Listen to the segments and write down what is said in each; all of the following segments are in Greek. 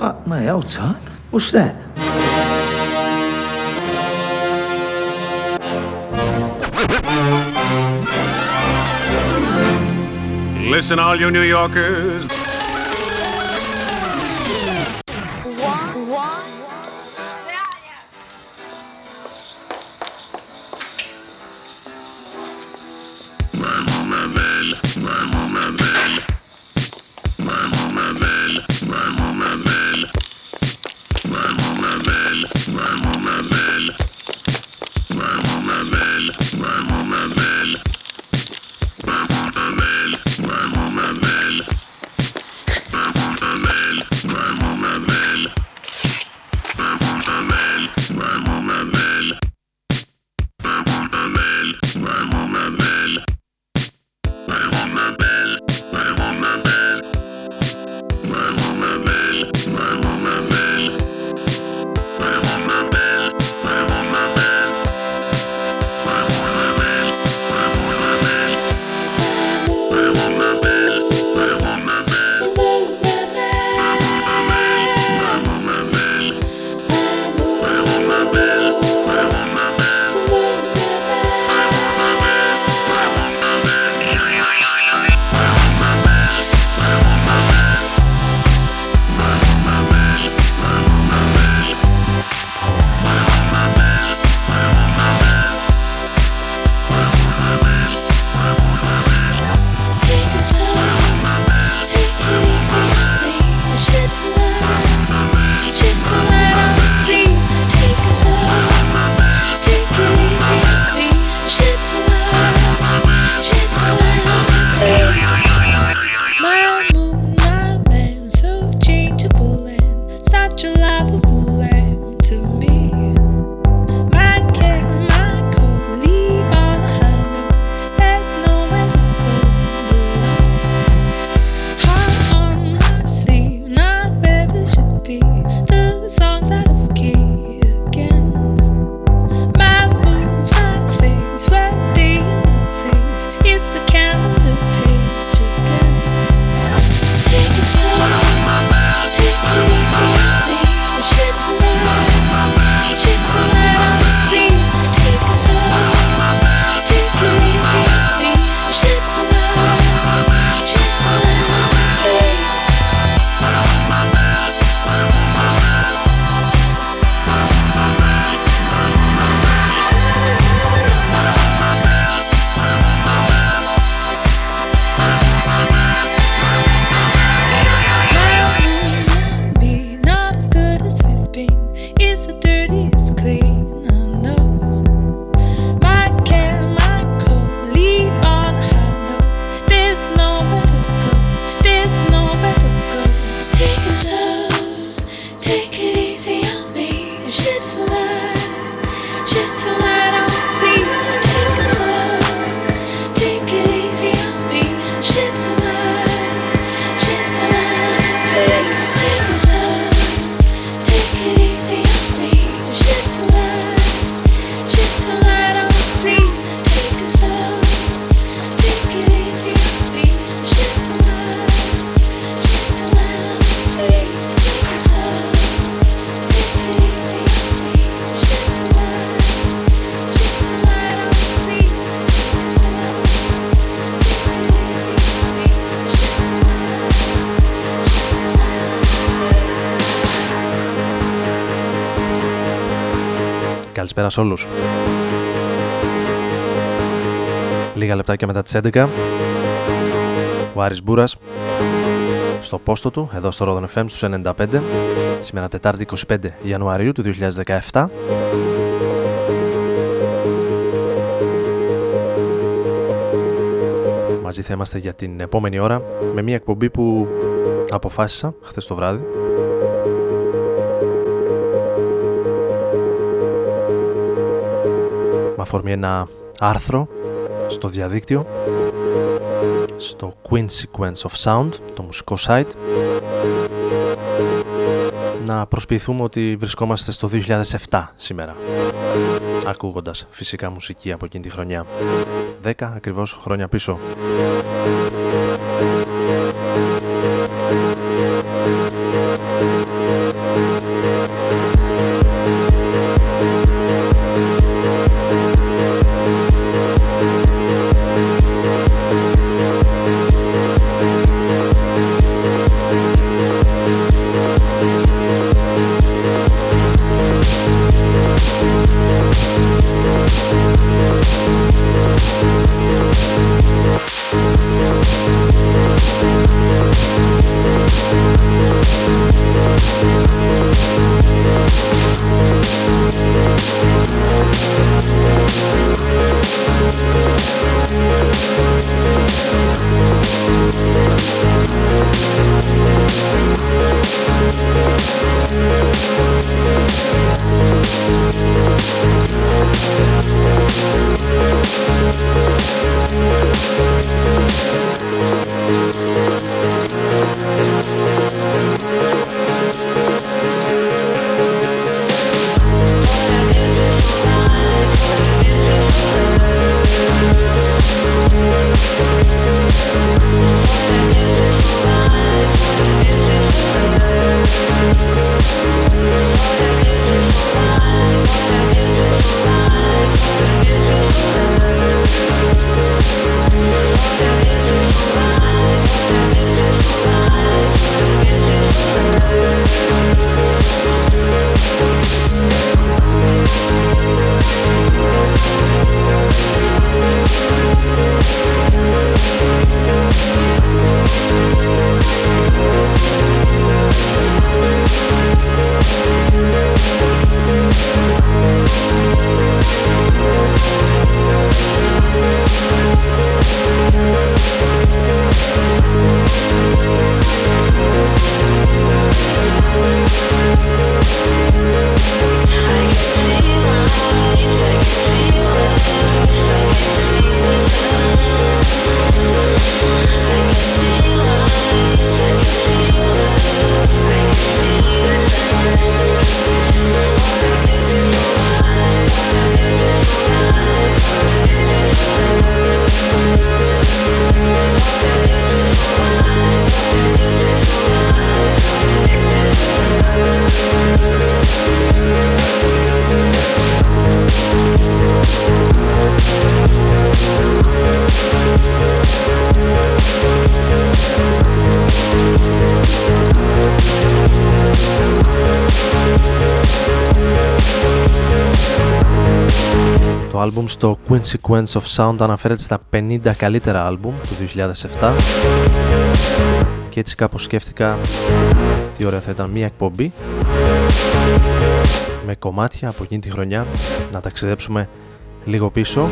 Fuck my old son. What's that? Listen, all you New Yorkers. Καλησπέρα σε όλους. Λίγα λεπτάκια μετά τις 11, ο Άρης Μπούρας στο πόστο του, εδώ στο Ρόδον FM στους 95, σήμερα Τετάρτη 25 Ιανουαρίου του 2017. Μαζί θα είμαστε για την επόμενη ώρα με μια εκπομπή που αποφάσισα χθες το βράδυ. Αφορμή ένα άρθρο στο διαδίκτυο, στο Consequence of Sound, το μουσικό site, να προσποιηθούμε ότι βρισκόμαστε στο 2007 σήμερα, ακούγοντας φυσικά μουσική από εκείνη τη χρονιά, 10 ακριβώς χρόνια πίσω. το άλμπουμ στο Consequence of Sound αναφέρεται στα 50 καλύτερα άλμπουμ του 2007 και έτσι κάπως σκέφτηκα τι ωραία θα ήταν μία εκπομπή με κομμάτια από εκείνη τη χρονιά να ταξιδέψουμε λίγο πίσω.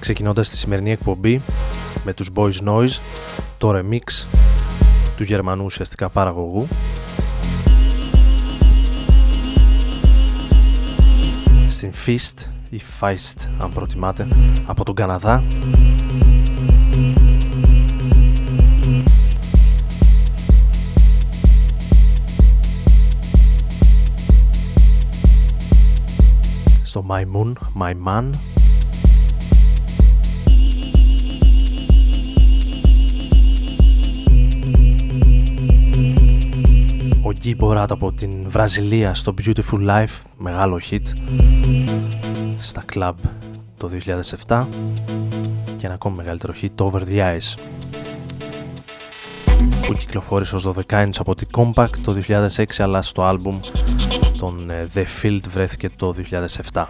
Ξεκινώντας τη σημερινή εκπομπή με τους Boys Noise, το remix του Γερμανού ουσιαστικά παραγωγού στην Feist ή Feist αν προτιμάτε, από τον Καναδά. Στο My Moon, My Man. Ο Γκίμπορα από την Βραζιλία στο Beautiful Life, μεγάλο hit στα club το 2007 και ένα ακόμη μεγαλύτερο hit, το Over the Eyes, που κυκλοφόρησε ως 12 inch από την Compact το 2006, αλλά στο άλμπουμ των The Field βρέθηκε το 2007.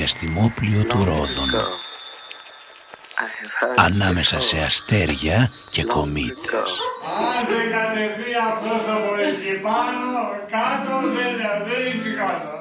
διαστημόπλιο του Ρόδον, ανάμεσα σε αστέρια και κομήτες. Άντε κατεβεί αυτός το μωρίκι πάνω, κάτω δεν είναι κάτω.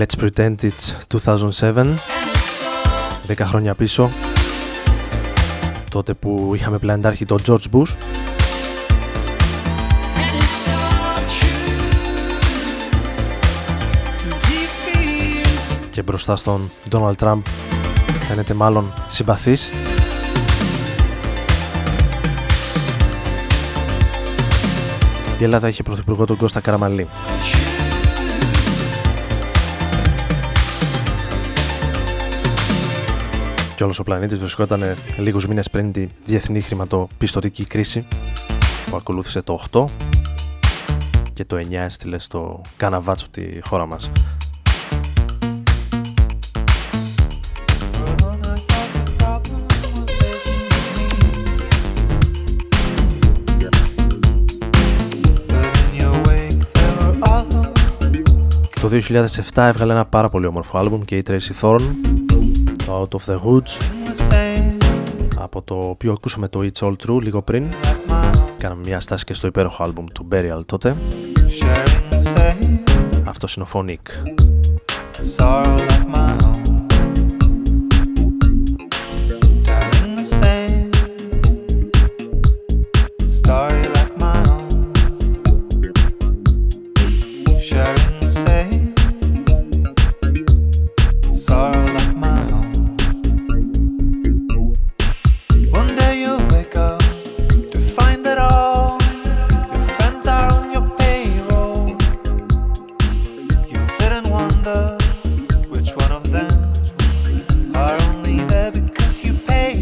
Let's Pretend It's 2007, 10 χρόνια πίσω, τότε που είχαμε πλανητάρχη τον George Bush. Και μπροστά στον Donald Trump φαίνεται μάλλον συμπαθής. Η Ελλάδα είχε πρωθυπουργό τον Κώστα Καραμαλή. Και όλος ο πλανήτης βρισκόταν λίγους μήνες πριν τη διεθνή χρηματοπιστωτική κρίση που ακολούθησε το 8 και το 9 έστειλε στο καναβάτσο τη χώρα μας. Το 2007 έβγαλε ένα πάρα πολύ όμορφο άλμπουμ και η Tracy Thorn, το Out of the Woods, από το οποίο ακούσαμε το It's All True λίγο πριν. Κάναμε μια στάση και στο υπέροχο άλμπουμ του Burial τότε. Αυτό είναι ο Phonic. Which one of them are only there because you pay?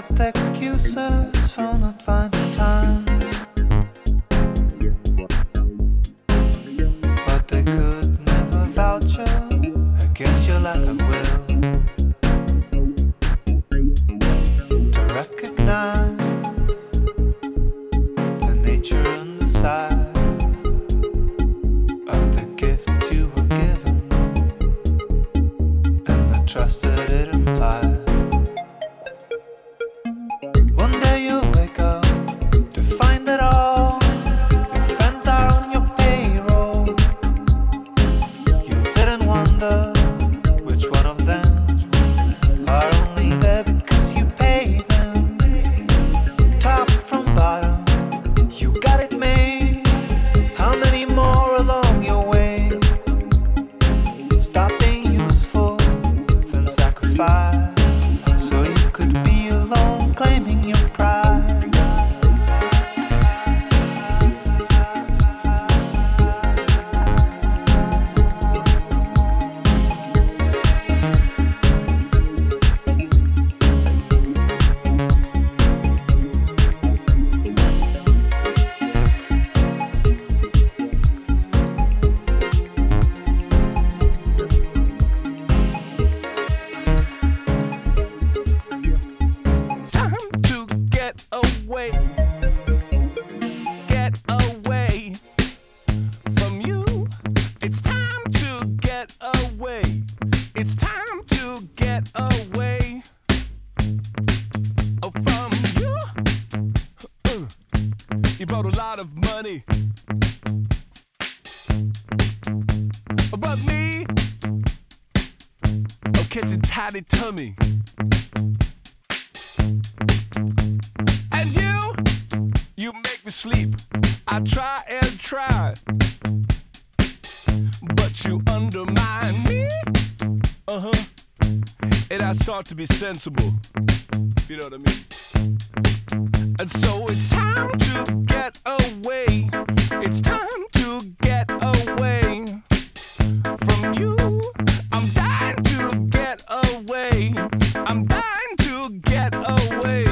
accept excuses for not finding time. But they could never voucher against your lack of will to recognize the nature and the size of the gifts you were given and the trust that it implies. Tummy. And you make me sleep. I try and try, but you undermine me. And I start to be sensible, if you know what I mean. And so it's time to get away. It's time to get away from you. I'm dying to get away. I'm dying to get away.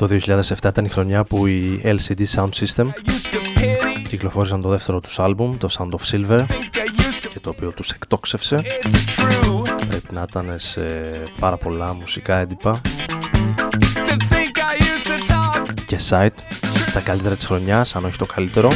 Το 2007 ήταν η χρονιά που οι LCD Sound System κυκλοφόρησαν το δεύτερο τους άλμπουμ, το Sound of Silver, και το οποίο τους εκτόξευσε. Πρέπει να ήταν σε πάρα πολλά μουσικά έντυπα και site στα καλύτερα της χρονιάς, αν όχι το καλύτερο.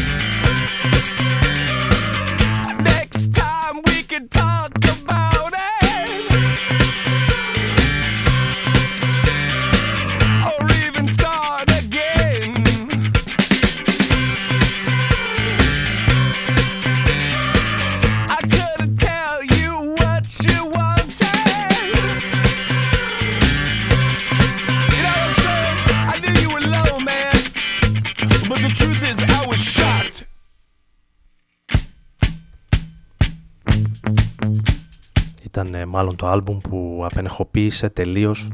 Ήταν μάλλον το άλμπουμ που απενεχοποίησε τελείως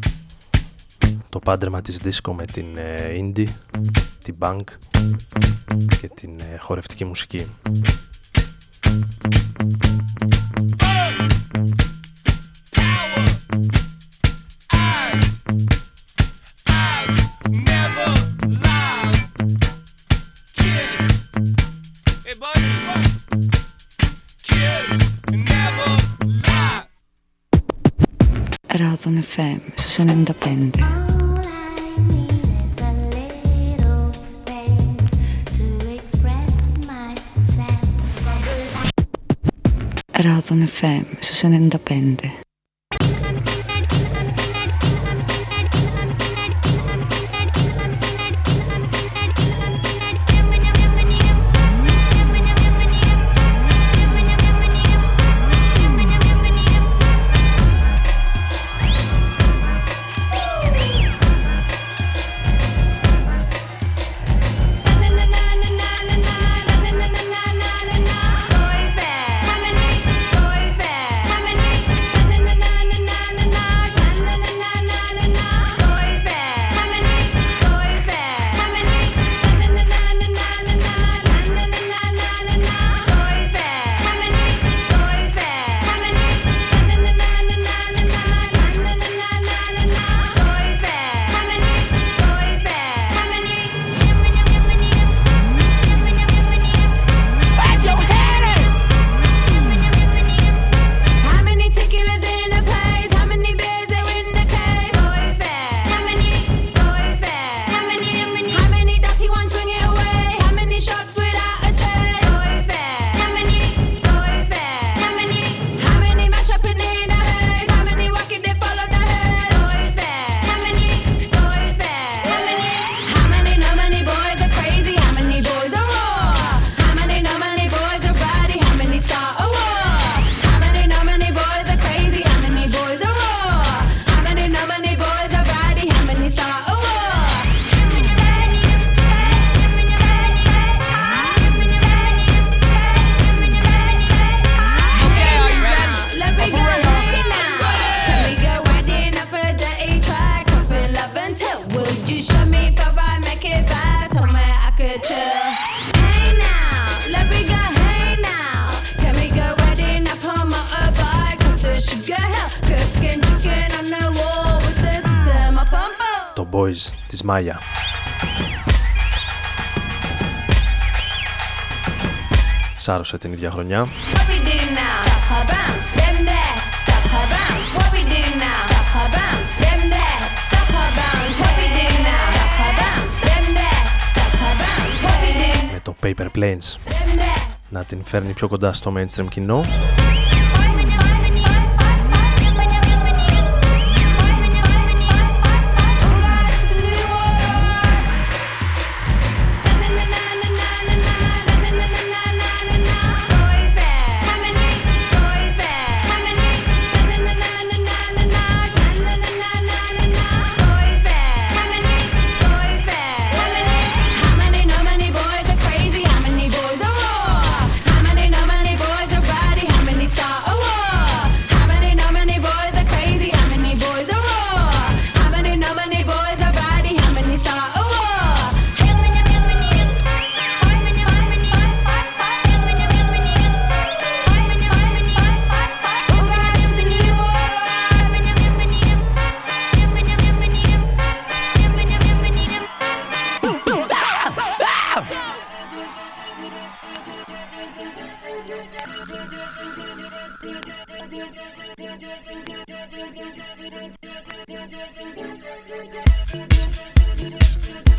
το πάντρεμα της disco με την indie, την punk και την χορευτική μουσική. Ρόδον FM στους 95. Ρόδον FM στους 95. Boys της Μάγια. Σάρωσε την ίδια χρονιά. Με το Paper Planes να την φέρνει πιο κοντά στο mainstream κοινό.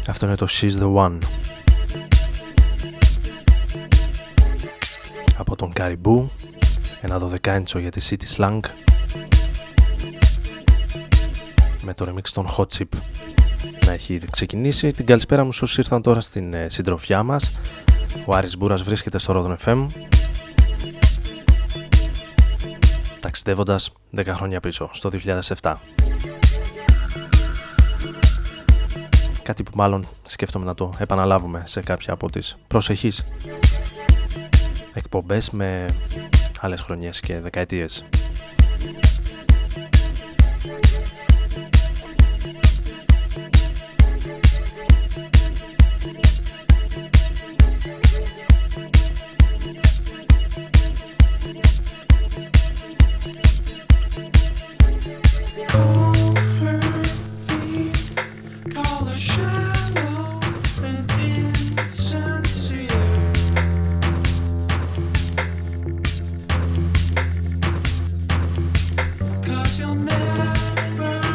Αυτό είναι το She's the One από τον Caribou, ένα 12 inch για τη City Slang με το remix των Hot Chip να έχει ήδη ξεκινήσει. Την καλησπέρα μου όσοι ήρθαν τώρα στην συντροφιά μας. Ο Άρης Μπούρας βρίσκεται στο Ρόδον FM ταξιδεύοντας 10 χρόνια πίσω, στο 2007. Κάτι που μάλλον σκέφτομαι να το επαναλάβουμε σε κάποια από τις προσεχείς εκπομπές με άλλες χρονιές και δεκαετίες. Cause you'll never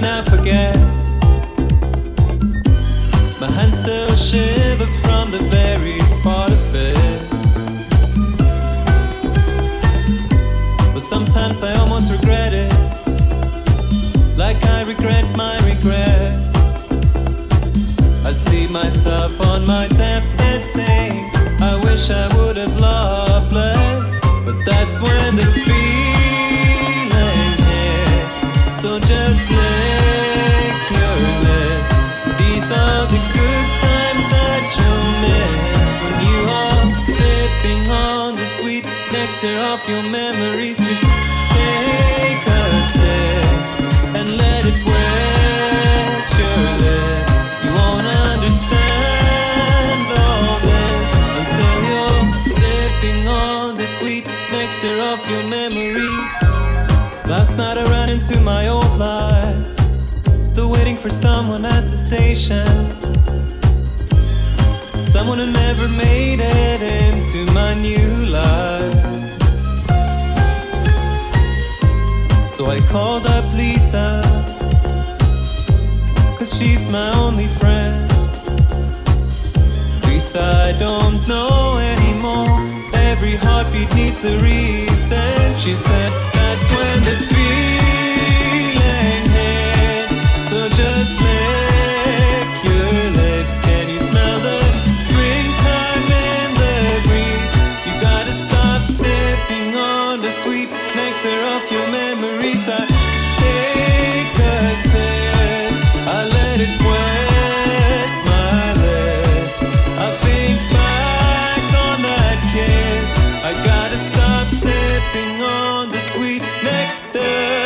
can I forget? My hands still shiver from the very thought of it. But sometimes I almost regret it, like I regret my regrets. I see myself on my deathbed saying, I wish I would have loved less. But that's when the feeling hits. So just lick your lips. These are the good times that you'll miss when you are sipping on the sweet nectar of your memories. Just take a sip and let it wet your lips. You won't understand all this until you're sipping on the sweet nectar of your memories. Last night I ran into my old life, still waiting for someone at the station, someone who never made it into my new life. So I called up Lisa, 'cause she's my only friend. Lisa, I don't know anymore, every heartbeat needs a reason. She said, that's when the feeling hits. So just lick your lips. Can you smell the springtime in the breeze? You gotta stop sipping on the sweet nectar of your memories. I take a sip, I let it wet my lips. I think back on that kiss. I gotta stop sipping on the sweet nectar.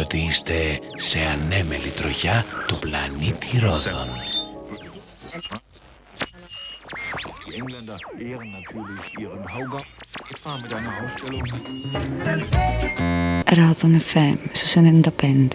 Ότι είστε σε ανέμελη τροχιά του πλανήτη Ρόδον. Ρόδον FM στους 95.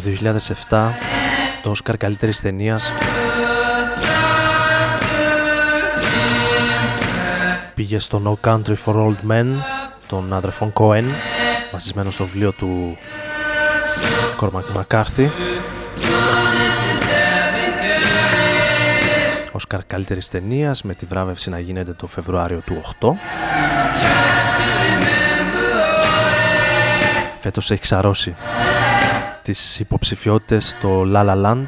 το 2007 το Όσκαρ καλύτερης ταινίας πήγε στο No Country for Old Men των αδερφών Cohen, βασισμένο στο βιβλίο του Cormac McCarthy. Όσκαρ καλύτερης ταινίας με τη βράβευση να γίνεται το Φεβρουάριο του 8. Φέτος έχει ξαρρώσει τις υποψηφιότητες στο La La Land,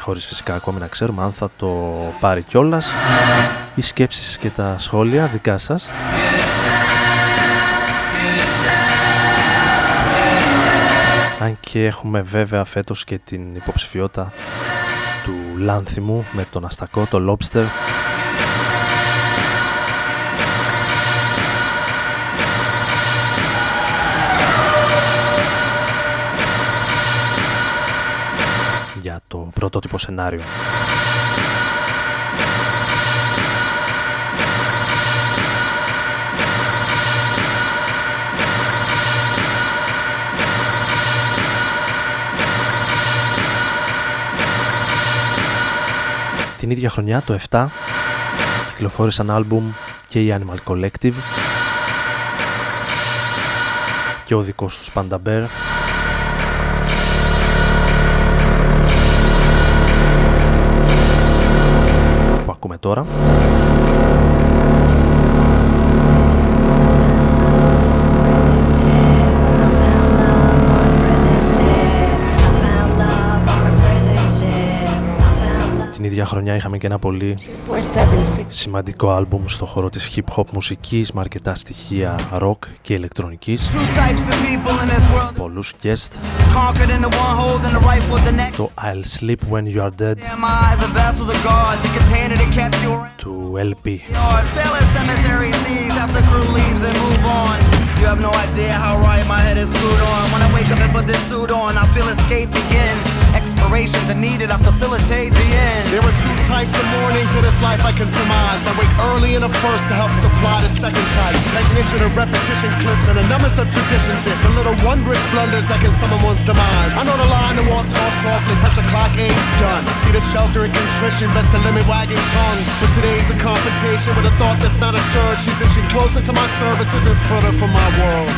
χωρίς φυσικά ακόμη να ξέρουμε αν θα το πάρει κιόλας. Οι σκέψεις και τα σχόλια δικά σας. Αν και έχουμε βέβαια φέτος και την υποψηφιότητα του Λάνθιμου με τον Αστακό, το Lobster. Για το πρωτότυπο σενάριο. Την ίδια χρονιά, το 7, κυκλοφόρησαν άλμπουμ και η Animal Collective και ο δικός τους Panda Bear. Που ακούμε τώρα. Χρονιά είχαμε και ένα πολύ σημαντικό άλμπουμ στο χώρο της hip-hop μουσικής με αρκετά στοιχεία rock και ηλεκτρονικής. Πολλούς guest. Το I'll Sleep When You Are Dead του LP. You have no idea how right my head is screwed on. When I wake up and put this suit on, I feel escape begin. Expirations are needed, I facilitate the end. There are two types of mornings in this life I can surmise. I wake early in the first to help supply the second type. Technician of repetition clips and a numbers of traditions hit. The little wondrous blunders that can summon one's demise. I know the line to walk, talk softly, but the clock ain't done. I see the shelter and contrition, best to limit wagging tongues. But today's a confrontation with a thought that's not assured. She's inching closer to my services and further from my world.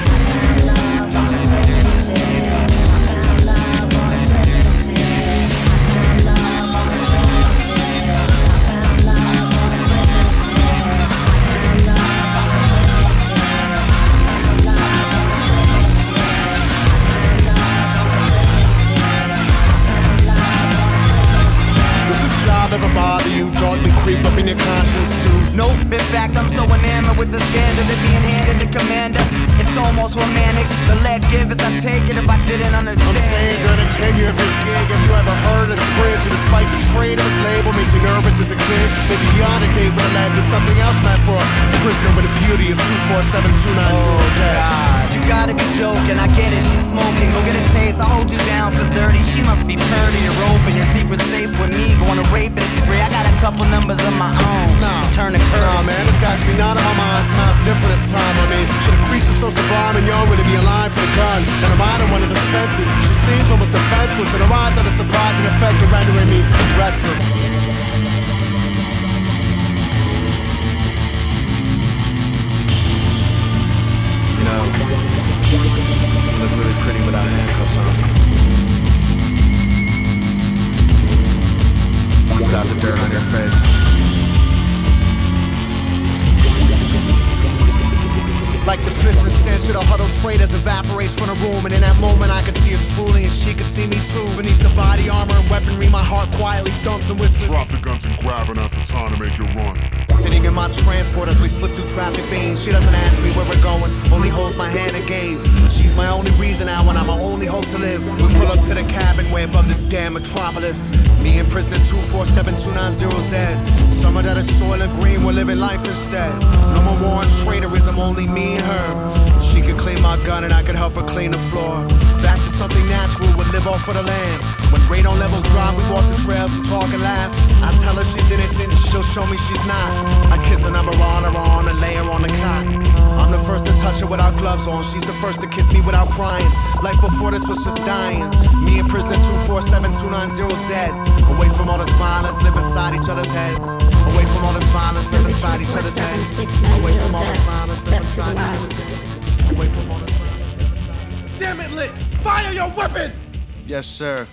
Never bother you, darkly creep up in your conscience too. Nope, in fact, I'm so enamored with the scandal that being handed the commander. It's almost romantic, the lead giveth, I take it if I didn't understand. I'm saying that a tenure of your gig, have you ever heard of the prison? Despite the trade of his label, makes you nervous as a kid. Maybe beyond the days when I led to something else, not for a prisoner with the beauty of 24729. Oh, God. You gotta be joking, I get it, she's smoking. Go get a taste, I'll hold you down for 30. She must be 30, you're open, your secret's safe with me. Going to rape and spree, I got a couple numbers of my own. Nah, turn the curve. Nah, man, it's actually not on my mind. Smiles different this time, I mean. Should a creature so sublime and young really be alive for the gun? And I'm out of one to dispense it. She seems almost defenseless, and her eyes had a surprising effect of rendering me restless. You know, I look really pretty without handcuffs on. Without the dirt on your face. Like the business sense of the huddled traders evaporates from the room. And in that moment I could see her truly and she could see me too. Beneath the body armor and weaponry my heart quietly thumps and whispers. Drop the guns and grab and that's the time to make your run. Sitting in my transport as we slip through traffic veins. She doesn't ask me where we're going, only holds my hand and gaze. She's my only reason now and I'm my only hope to live. We pull up to the cabin way above this damn metropolis. Me and prisoner 247290Z. Summer that is soil and green, we're living life instead. No more war and traitorism, only me and her. She could clean my gun and I could help her clean the floor. Back to Something natural would live off of the land. When radon levels drop, we walk the trails and talk and laugh. I tell her she's innocent and she'll show me she's not. I kiss her number on her on and lay her on the cot. I'm the first to touch her without gloves on. She's the first to kiss me without crying. Life before this was just dying. Me in prison 247290Z. Away from all this violence, live inside each other's heads. Away from all this violence, live inside each other's heads. Away from all this violence, live inside each other's heads. Away from all this violence, live inside each other's heads. Damn it, Lit! Fire your weapon! Yes, sir.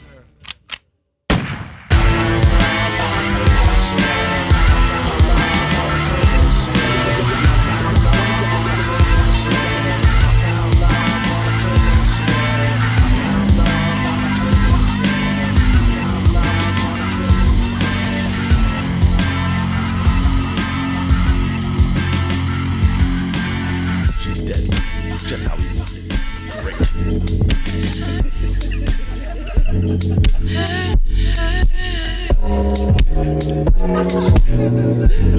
Just how we want it. Great.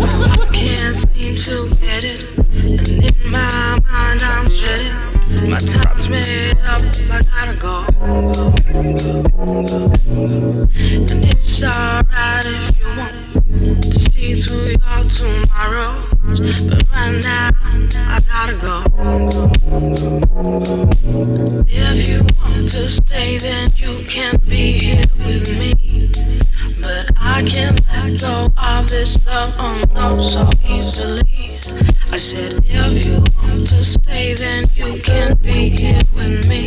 I can't seem to get it. And in my mind I'm dreading. My time's made up, I gotta go. And it's alright if you want to see through your tomorrow. But right now I gotta go. If you want to stay, then you can be here with me. But I can't let go of this love, oh no, so easily. I said, if you want to stay, then you can be here with me.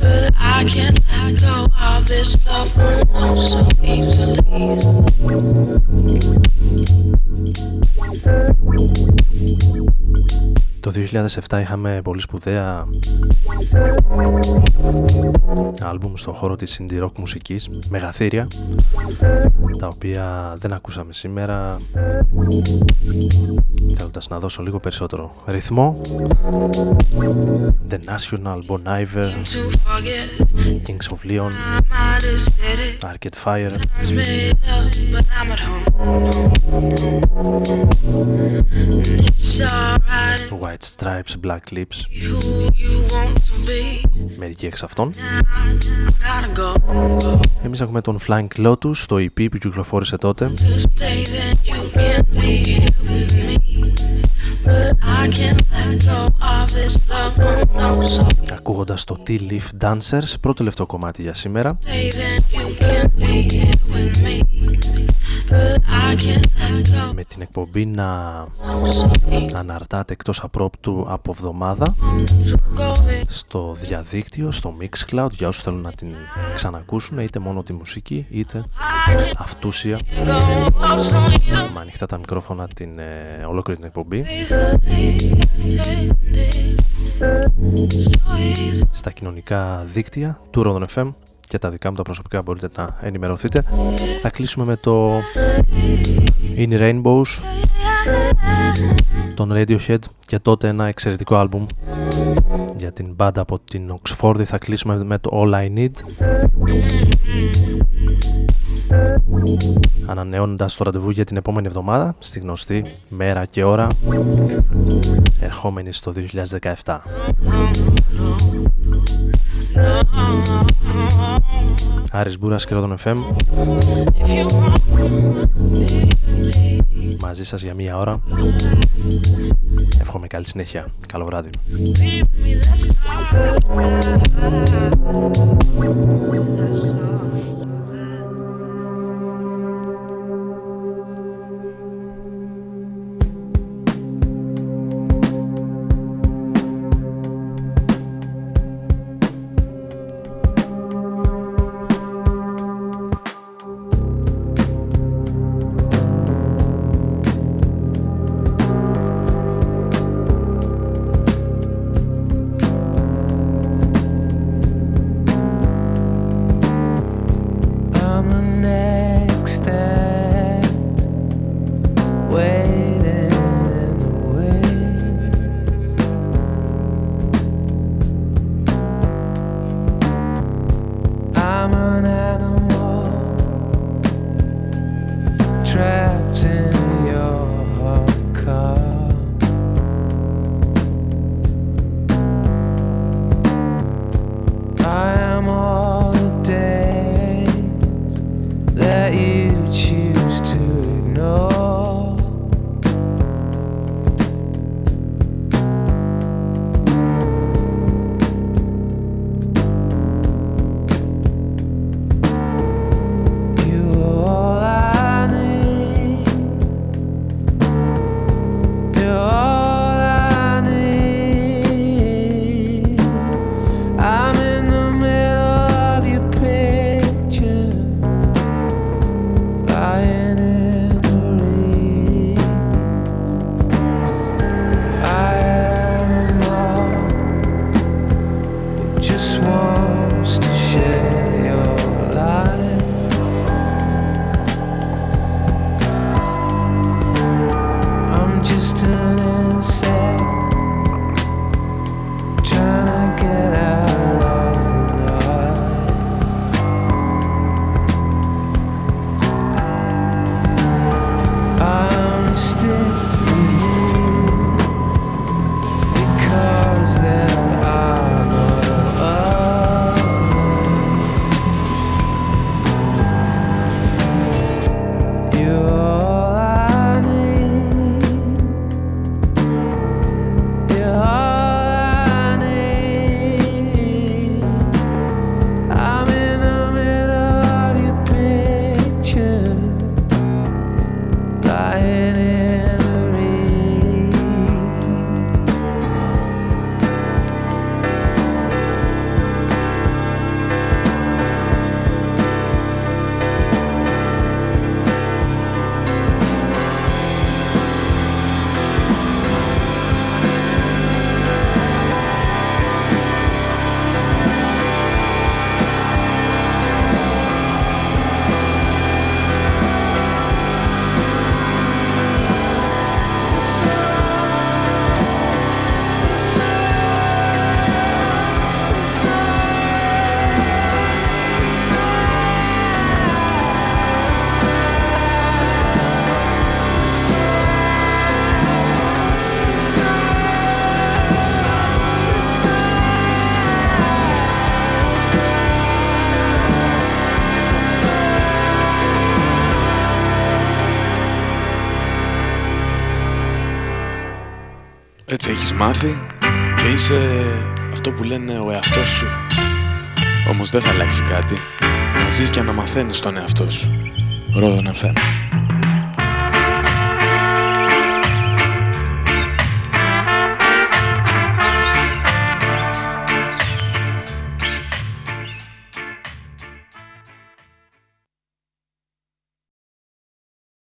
But I can't let go of this love, oh no, so easily. Το 2007 είχαμε πολύ σπουδαία άλμπουμ στον χώρο της indie rock μουσικής, μεγαθύρια, τα οποία δεν ακούσαμε σήμερα, θέλοντας να δώσω λίγο περισσότερο ρυθμό. The National, Bon Iver, Kings of Leon, Arcade Fire. White Stripes, Black Lips. Μερικοί εξ αυτών. Εμείς έχουμε τον Flying Lotus, το EP που κυκλοφόρησε τότε. Ακούγοντας το T-Leaf Dancers, πρώτο τελευταίο κομμάτι για σήμερα. Με την εκπομπή να αναρτάτε εκτός απρόπτου από εβδομάδα στο διαδίκτυο, στο Mixcloud, για όσους θέλουν να την ξανακούσουν, είτε μόνο τη μουσική είτε αυτούσια, με ανοιχτά τα μικρόφωνα την ολόκληρη την εκπομπή. Στα κοινωνικά δίκτυα του Ρόδον FM και τα δικά μου τα προσωπικά μπορείτε να ενημερωθείτε. Θα κλείσουμε με το In Rainbows, τον Radiohead, και τότε ένα εξαιρετικό άλμπουμ για την μπάντα από την Οξφόρδη. Θα κλείσουμε με το All I Need, ανανεώνοντας το ραντεβού για την επόμενη εβδομάδα στη γνωστή μέρα και ώρα, ερχόμενη στο 2017. Άρης Μπούρας και Ρόδον FM, μαζί σας για μία ώρα. Εύχομαι καλή συνέχεια. Καλό βράδυ. Έτσι έχεις μάθει και είσαι αυτό που λένε ο εαυτός σου. Όμως δεν θα αλλάξει κάτι. Να ζεις και να μαθαίνεις τον εαυτό σου. Ρόδον FM.